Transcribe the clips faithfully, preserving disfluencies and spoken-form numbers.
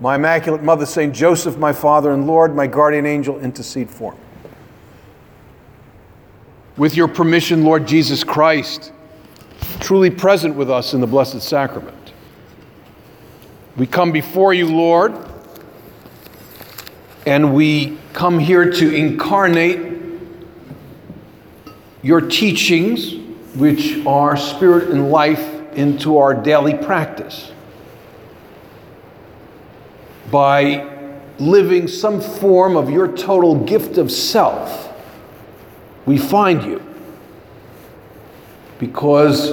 My Immaculate Mother, Saint Joseph, my Father and Lord, my guardian angel, intercede for me. With your permission, Lord Jesus Christ, truly present with us in the Blessed Sacrament, we come before you, Lord, and we come here to incarnate your teachings, which are spirit and life, into our daily practice, by living some form of your total gift of self. We find you because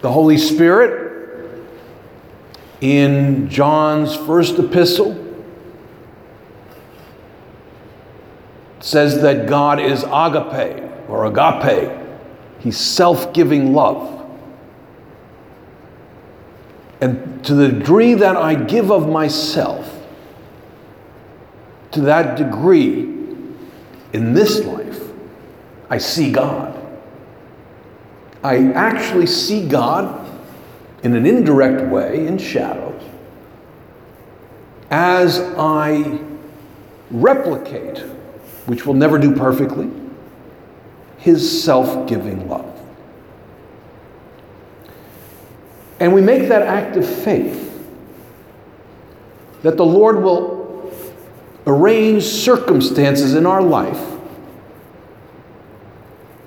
the Holy Spirit, in John's first epistle, says that God is agape, or agape. He's self-giving love. And to the degree that I give of myself, to that degree, in this life, I see God. I actually see God in an indirect way, in shadows, as I replicate, which will never do perfectly, his self-giving love. And we make that act of faith that the Lord will arrange circumstances in our life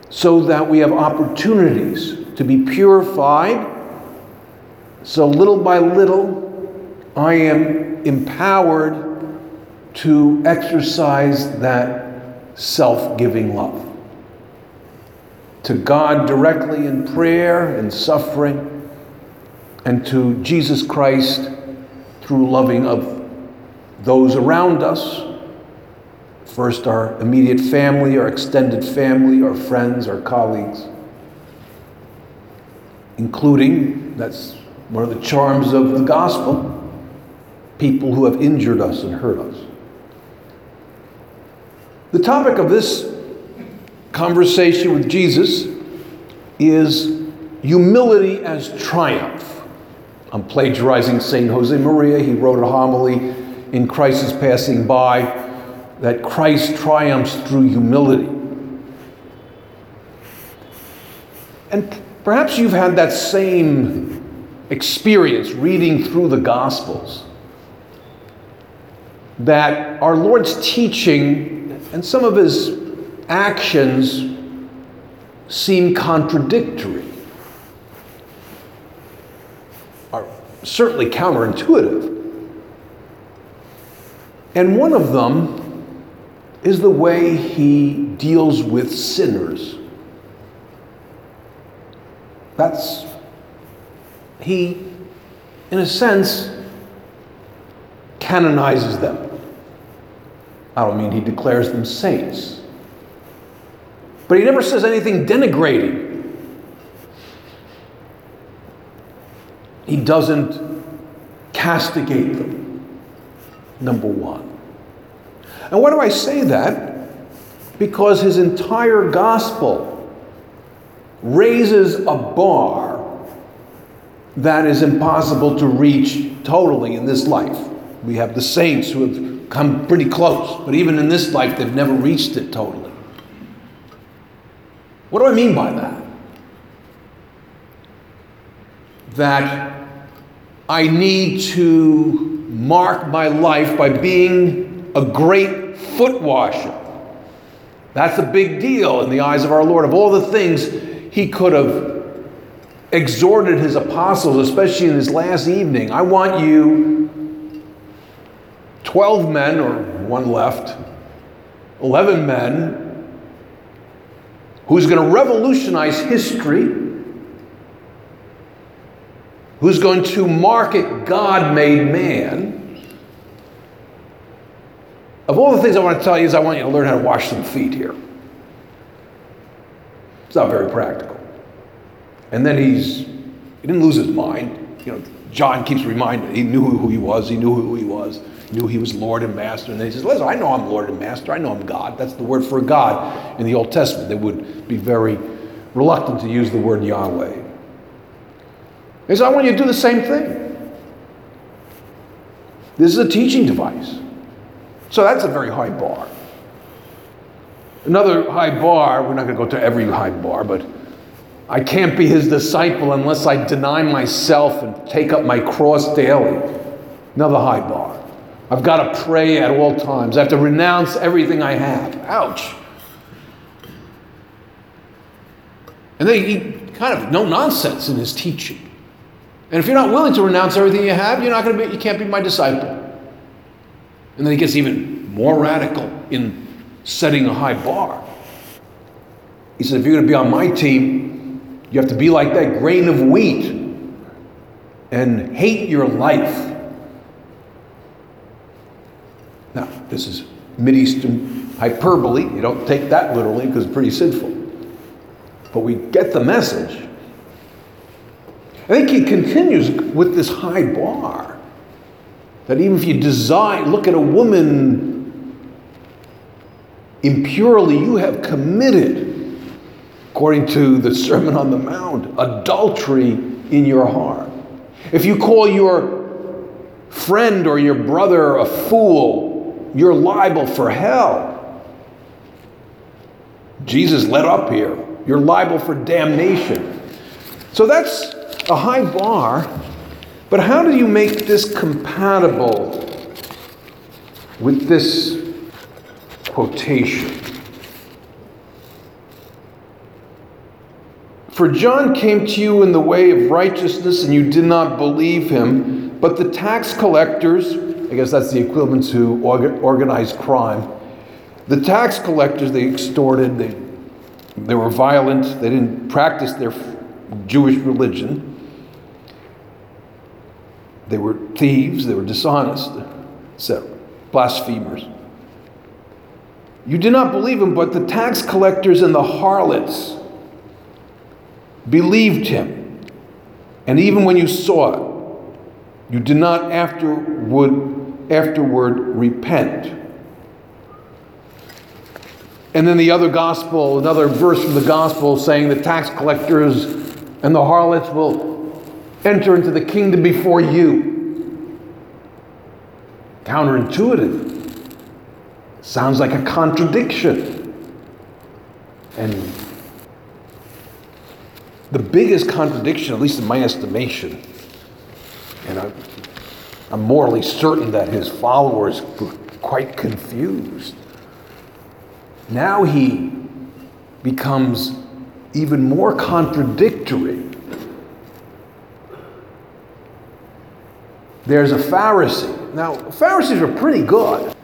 so that we have opportunities to be purified. So little by little, I am empowered to exercise that self-giving love to God directly in prayer and suffering, and to Jesus Christ through loving of those around us, first our immediate family, our extended family, our friends, our colleagues, including, that's one of the charms of the gospel, people who have injured us and hurt us. The topic of this conversation with Jesus is humility as triumph. I'm plagiarizing Saint Josemaria. He wrote a homily in Christ's Passing By that Christ triumphs through humility. And perhaps you've had that same experience reading through the Gospels, that our Lord's teaching and some of his actions seem contradictory. Certainly counterintuitive. And one of them is the way he deals with sinners. That's, he, in a sense, canonizes them. I don't mean he declares them saints. But he never says anything denigrating. He doesn't castigate them, number one. And why do I say that? Because his entire gospel raises a bar that is impossible to reach totally in this life. We have the saints who have come pretty close, but even in this life, they've never reached it totally. What do I mean by that? That I need to mark my life by being a great foot washer. That's a big deal in the eyes of our Lord. Of all the things he could have exhorted his apostles, especially in his last evening, I want you, twelve men, or one left, eleven men, who's going to revolutionize history, who's going to mark it God made man, Of all the things I want to tell you is I want you to learn how to wash some feet here. It's not very practical. And then he's, he didn't lose his mind. You know, John keeps reminding him, he knew who he was, he knew who he was, he knew he was Lord and Master. And then he says, listen, I know I'm Lord and Master, I know I'm God. That's the word for God in the Old Testament. They would be very reluctant to use the word Yahweh. He says, I want you to do the same thing. This is a teaching device. So that's a very high bar. Another high bar, we're not going to go to every high bar, but I can't be his disciple unless I deny myself and take up my cross daily. Another high bar. I've got to pray at all times. I have to renounce everything I have. Ouch. And then he kind of no nonsense in his teaching. And if you're not willing to renounce everything you have, you're not going to be, you can't be my disciple. And then he gets even more radical in setting a high bar. He said, if you're going to be on my team, you have to be like that grain of wheat and hate your life. Now, this is Mideastern hyperbole. You don't take that literally because it's pretty sinful. But we get the message. I think he continues with this high bar. That even if you desire, look at a woman impurely, you have committed, according to the Sermon on the Mount, adultery in your heart. If you call your friend or your brother a fool, you're liable for hell. Jesus let up here. You're liable for damnation. So that's a high bar. But how do you make this compatible with this quotation? For John came to you in the way of righteousness, and you did not believe him, but the tax collectors, I guess that's the equivalent to organized crime, the tax collectors, they extorted, they, they were violent, they didn't practice their Jewish religion. They were thieves, they were dishonest, et cetera, blasphemers. You did not believe him, but the tax collectors and the harlots believed him. And even when you saw it, you did not afterward, afterward repent. And then the other gospel, another verse from the gospel saying the tax collectors and the harlots will enter into the kingdom before you. Counterintuitive. Sounds like a contradiction. And the biggest contradiction, at least in my estimation, and I'm, I'm morally certain that his followers were quite confused. Now he becomes even more contradictory. There's a Pharisee. Now, Pharisees are pretty good.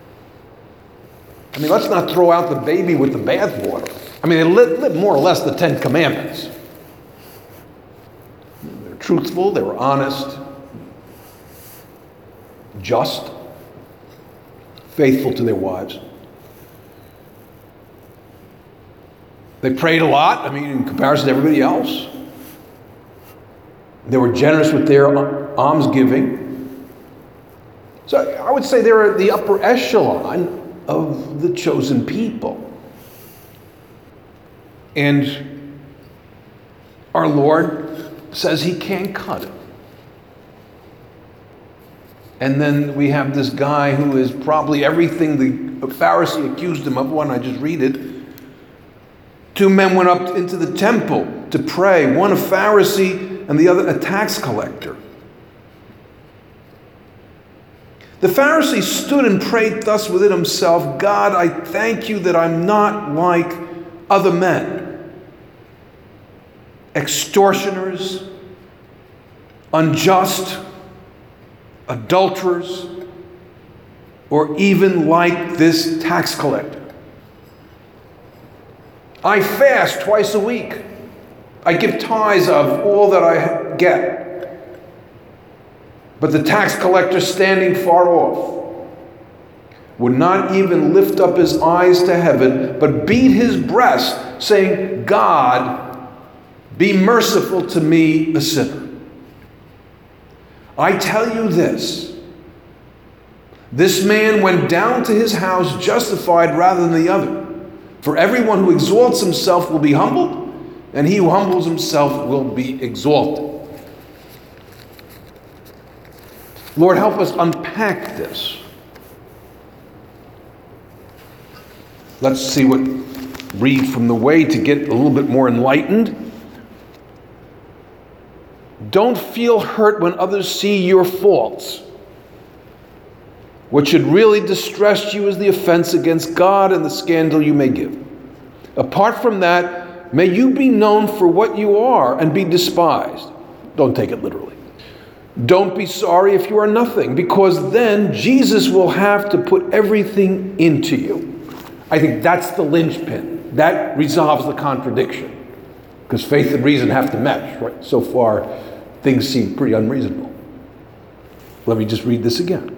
I mean, let's not throw out the baby with the bathwater. I mean, they lived more or less the Ten Commandments. They were truthful, they were honest, just, faithful to their wives. They prayed a lot, I mean, in comparison to everybody else. They were generous with their almsgiving. So I would say they're the upper echelon of the chosen people. And our Lord says he can't cut it. And then we have this guy who is probably everything the Pharisee accused him of. Why don't I just read it? Two men went up into the temple to pray, one a Pharisee and the other a tax collector. The Pharisee stood and prayed thus within himself, God, I thank you that I'm not like other men, extortioners, unjust, adulterers, or even like this tax collector. I fast twice a week. I give tithes of all that I get. But the tax collector standing far off would not even lift up his eyes to heaven, but beat his breast, saying, God, be merciful to me, a sinner. I tell you this, this man went down to his house justified rather than the other. For everyone who exalts himself will be humbled, and he who humbles himself will be exalted. Lord, help us unpack this. Let's see what read from the way to get a little bit more enlightened. Don't feel hurt when others see your faults. What should really distress you is the offense against God and the scandal you may give. Apart from that, may you be known for what you are and be despised. Don't take it literally. Don't be sorry if you are nothing, because then Jesus will have to put everything into you. I think that's the linchpin. That resolves the contradiction, because faith and reason have to match, right? So far, things seem pretty unreasonable. Let me just read this again.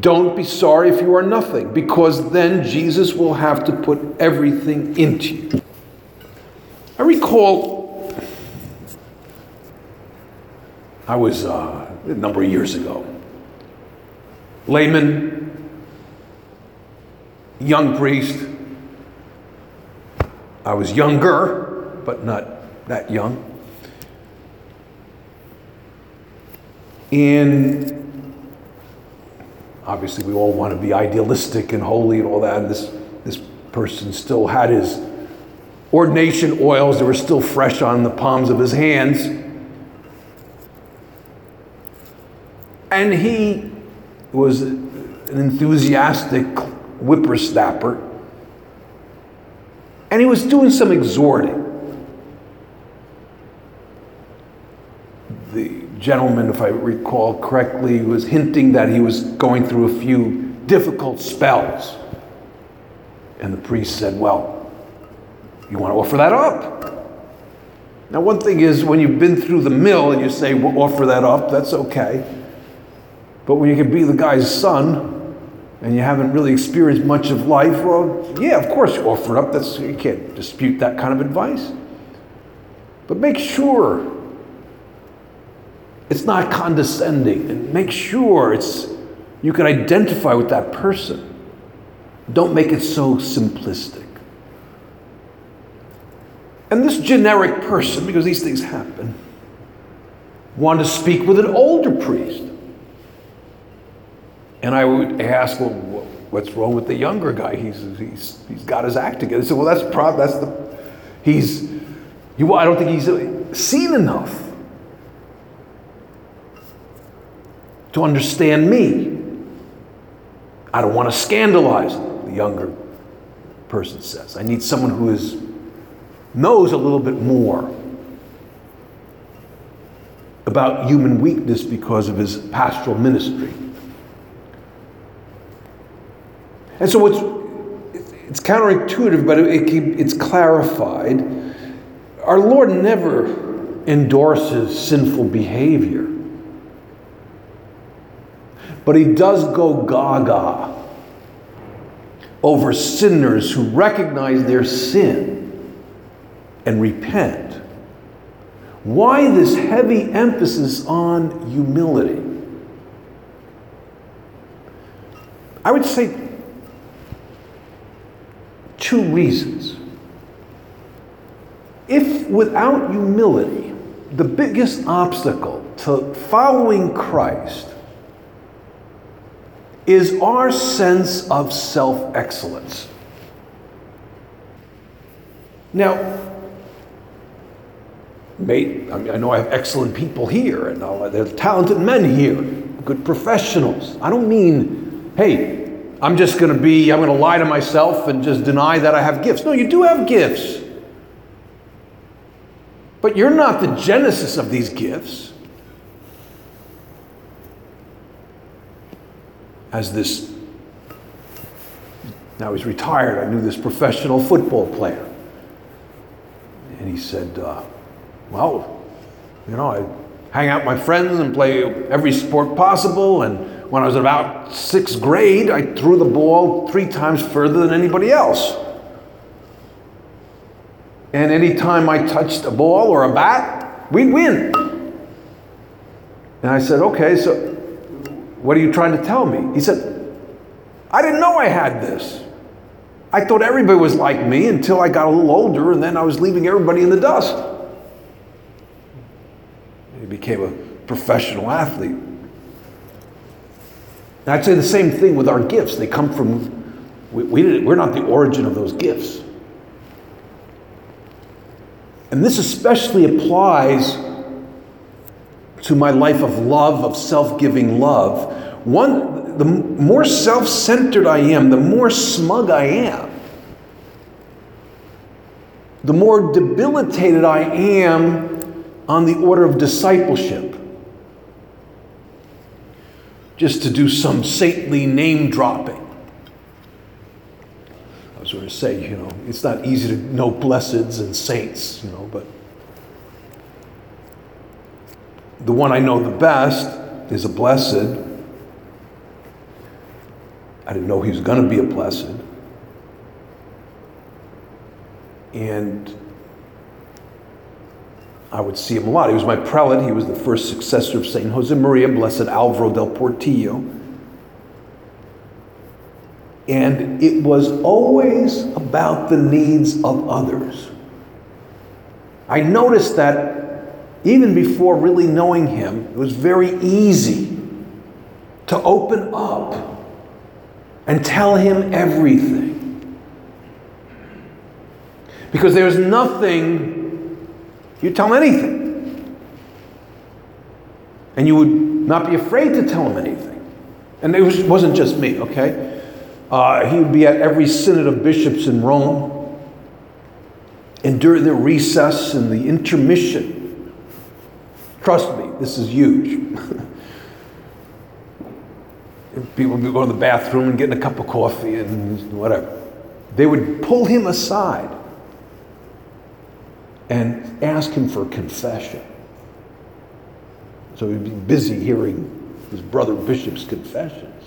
Don't be sorry if you are nothing, because then Jesus will have to put everything into you. I recall I was uh, a number of years ago, layman, young priest. I was younger, but not that young. And obviously we all want to be idealistic and holy and all that. And this, this person still had his ordination oils that were still fresh on the palms of his hands. And he was an enthusiastic whippersnapper. And he was doing some exhorting. The gentleman, if I recall correctly, was hinting that he was going through a few difficult spells. And the priest said, well, you want to offer that up? Now, one thing is, when you've been through the mill and you say, well, offer that up, that's okay. But when you can be the guy's son and you haven't really experienced much of life, well, yeah, of course you offer it up. That's, you can't dispute that kind of advice. But make sure it's not condescending, and make sure it's you can identify with that person. Don't make it so simplistic. And this generic person, because these things happen, wanted to speak with an older priest. And I would ask, well, what's wrong with the younger guy? He's he's he's got his act together. He said, well, that's prob- that's the he's you. I don't think he's seen enough to understand me. I don't want to scandalize him, the younger person says. I need someone who is knows a little bit more about human weakness because of his pastoral ministry. And so it's, it's counterintuitive, but it, it, it's clarified. Our Lord never endorses sinful behavior. But he does go gaga over sinners who recognize their sin and repent. Why this heavy emphasis on humility? I would say two reasons. If without humility, the biggest obstacle to following Christ is our sense of self-excellence. Now, mate, I mean, I know I have excellent people here, and there are talented men here, good professionals. I don't mean, hey, I'm just going to be, I'm going to lie to myself and just deny that I have gifts. No, you do have gifts. But you're not the genesis of these gifts. As this, now he's retired, I knew this professional football player. And he said, uh, well, you know, I hang out with my friends and play every sport possible, and When I was about sixth grade, I threw the ball three times further than anybody else. And any time I touched a ball or a bat, we'd win. And I said, okay, so what are you trying to tell me? He said, I didn't know I had this. I thought everybody was like me until I got a little older, and then I was leaving everybody in the dust. He became a professional athlete. And I'd say the same thing with our gifts. They come from, we, we didn't, we're not the origin of those gifts. And this especially applies to my life of love, of self-giving love. One, the more self-centered I am, the more smug I am, the more debilitated I am on the order of discipleship. Just to do some saintly name dropping. I was going to say, you know, it's not easy to know blesseds and saints, you know, but the one I know the best is a blessed. I didn't know he was going to be a blessed. And I would see him a lot. He was my prelate. He was the first successor of Saint Josemaria, blessed Alvaro del Portillo. And it was always about the needs of others. I noticed that even before really knowing him, it was very easy to open up and tell him everything. Because there's nothing. You tell him anything. And you would not be afraid to tell him anything. And it was, wasn't just me, okay? Uh, he would be at every synod of bishops in Rome. And during the recess and the intermission, trust me, this is huge. People would go to the bathroom and getting a cup of coffee and whatever. They would pull him aside and ask him for confession. So he'd be busy hearing his brother bishop's confessions.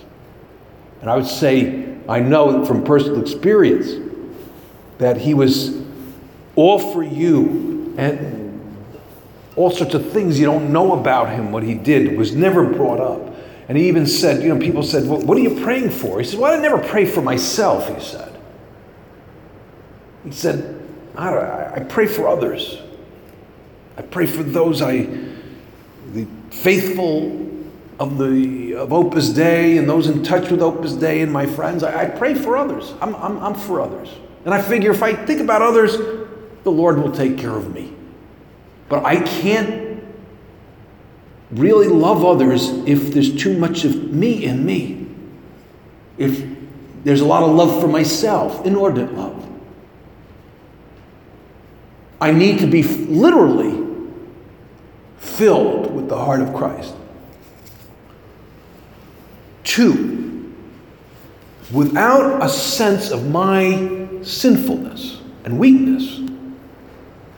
And I would say, I know from personal experience that he was all for you, and all sorts of things you don't know about him, what he did was never brought up. And he even said, you know, people said, well, what are you praying for? He said, well, I never pray for myself, he said. He said, I, don't, I pray for others. I pray for those I, the faithful of the of Opus Dei and those in touch with Opus Dei and my friends. I, I pray for others. I'm, I'm I'm for others. And I figure if I think about others, the Lord will take care of me. But I can't really love others if there's too much of me in me. If there's a lot of love for myself, inordinate love. I need to be literally filled with the heart of Christ. Two, without a sense of my sinfulness and weakness,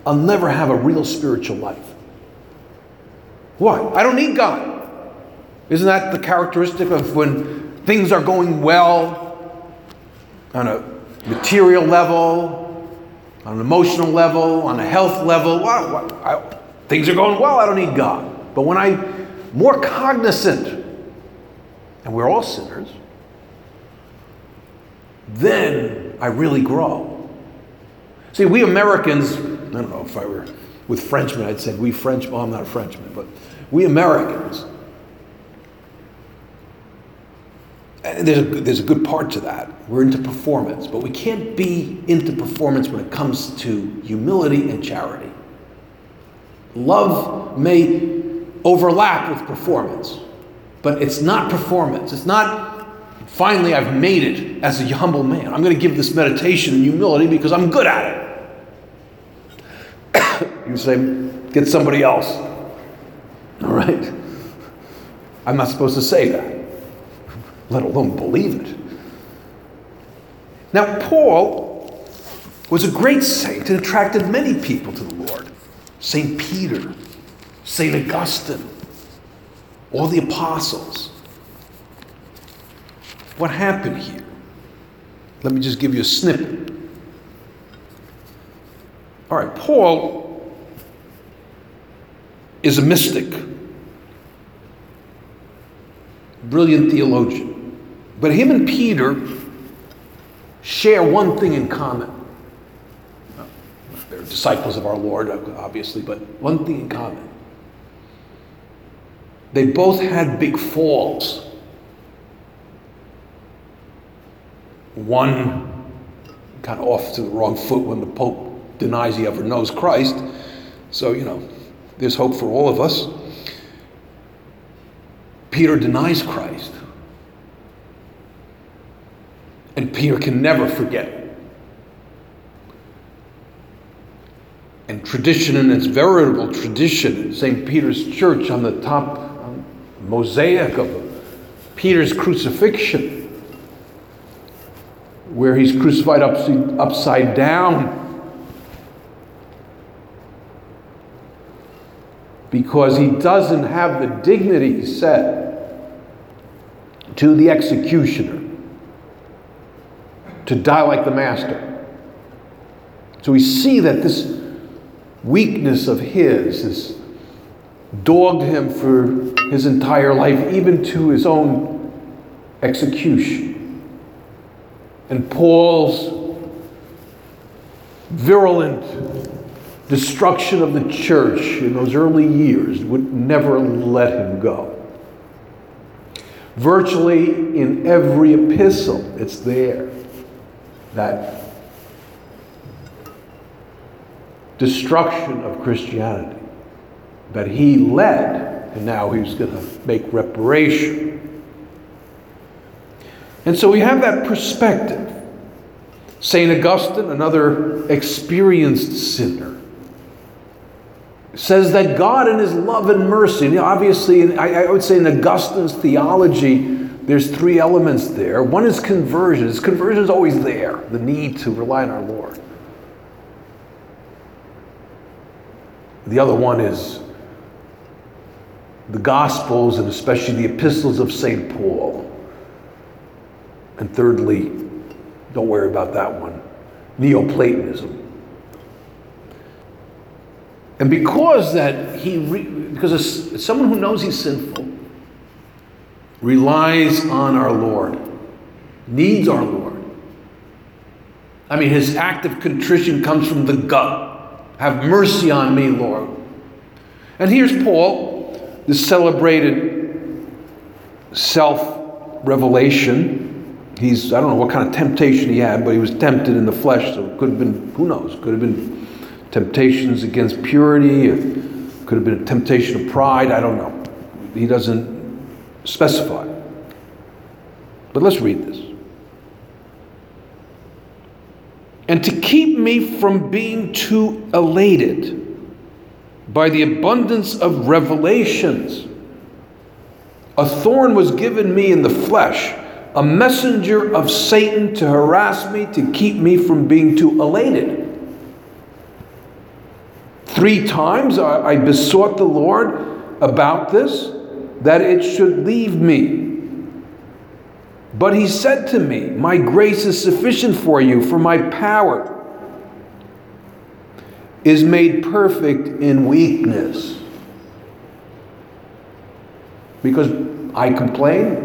I'll never have a real spiritual life. Why? I don't need God. Isn't that the characteristic of when things are going well on a material level, on an emotional level, on a health level? Wow, I, I, things are going well, I don't need God. But when I'm more cognizant, and we're all sinners, then I really grow. See, we Americans, I don't know if I were with Frenchmen, I'd say we French, well, I'm not a Frenchman, but we Americans, and there's a, there's a good part to that. We're into performance, but we can't be into performance when it comes to humility and charity. Love may overlap with performance, but it's not performance. It's not, finally, I've made it as a humble man. I'm going to give this meditation and humility because I'm good at it. You say, get somebody else. All right? I'm not supposed to say that, let alone believe it. Now, Paul was a great saint and attracted many people to the Lord. Saint Peter, Saint Augustine, all the apostles. What happened here? Let me just give you a snippet. All right, Paul is a mystic, brilliant theologian, but him and Peter share one thing in common. They're disciples of our Lord, obviously, but one thing in common. They both had big falls. One got off to the wrong foot when the Pope denies he ever knows Christ. So, you know, there's hope for all of us. Peter denies Christ. And Peter can never forget. And tradition, and its veritable tradition, Saint Peter's Church, on the top um, mosaic of Peter's crucifixion, where he's crucified ups- upside down, because he doesn't have the dignity set to the executioner to die like the master. So we see that this weakness of his has dogged him for his entire life, even to his own execution. And Paul's virulent destruction of the church in those early years would never let him go. Virtually in every epistle, it's there, that destruction of Christianity that he led, and now he's going to make reparation. And so we have that perspective. Saint Augustine, another experienced sinner, says that God in his love and mercy, and obviously, I would say in Augustine's theology, there's three elements there. One is conversion. His conversion is always there, the need to rely on our Lord. The other one is the Gospels, and especially the epistles of Saint Paul. And thirdly, don't worry about that one, Neoplatonism. And because that he, re- because someone who knows he's sinful relies on our Lord, needs our Lord. I mean, his act of contrition comes from the gut. Have mercy on me, Lord. And here's Paul, the celebrated self-revelation. He's, I don't know what kind of temptation he had, but he was tempted in the flesh, so it could have been, who knows, could have been temptations against purity, or could have been a temptation of pride, I don't know. He doesn't specify. But let's read this. And to keep me from being too elated by the abundance of revelations, a thorn was given me in the flesh, a messenger of Satan to harass me, to keep me from being too elated. Three times I, I besought the Lord about this, that it should leave me. But he said to me, my grace is sufficient for you, for my power is made perfect in weakness. Because I complain,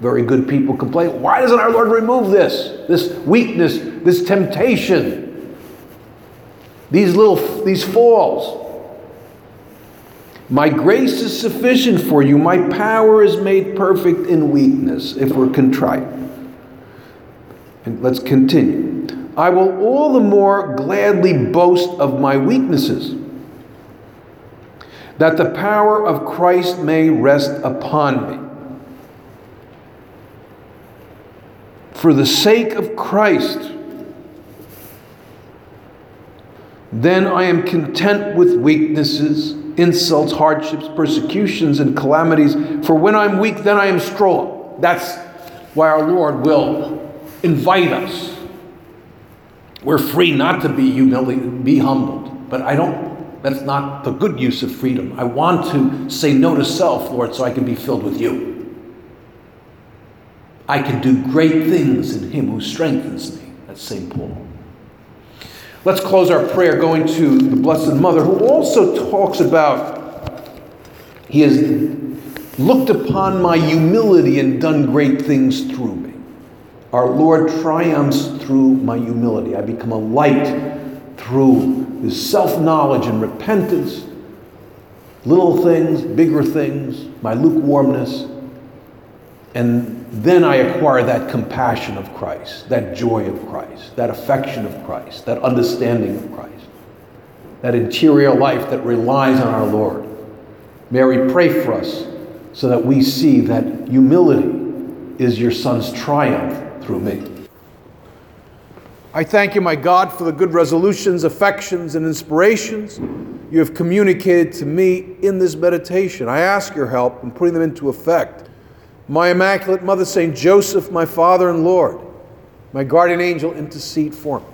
very good people complain, why doesn't our Lord remove this? This weakness, this temptation, these little, these falls. My grace is sufficient for you. My power is made perfect in weakness, if we're contrite. And let's continue. I will all the more gladly boast of my weaknesses, that the power of Christ may rest upon me. For the sake of Christ, then I am content with weaknesses, insults, hardships, persecutions, and calamities. For when I'm weak, then I am strong. That's why our Lord will invite us. We're free not to be humiliated, be humbled. But I don't, that's not the good use of freedom. I want to say no to self, Lord, so I can be filled with you. I can do great things in him who strengthens me. That's Saint Paul. Let's close our prayer going to the Blessed Mother, who also talks about, he has looked upon my humility and done great things through me. Our Lord triumphs through my humility. I become a light through his self-knowledge and repentance. Little things, bigger things, my lukewarmness. And then I acquire that compassion of Christ, that joy of Christ, that affection of Christ, that understanding of Christ, that interior life that relies on our Lord. Mary, pray for us so that we see that humility is your Son's triumph through me. I thank you, my God, for the good resolutions, affections, and inspirations you have communicated to me in this meditation. I ask your help in putting them into effect. My Immaculate Mother, Saint Joseph, my Father and Lord, my guardian angel, intercede for me.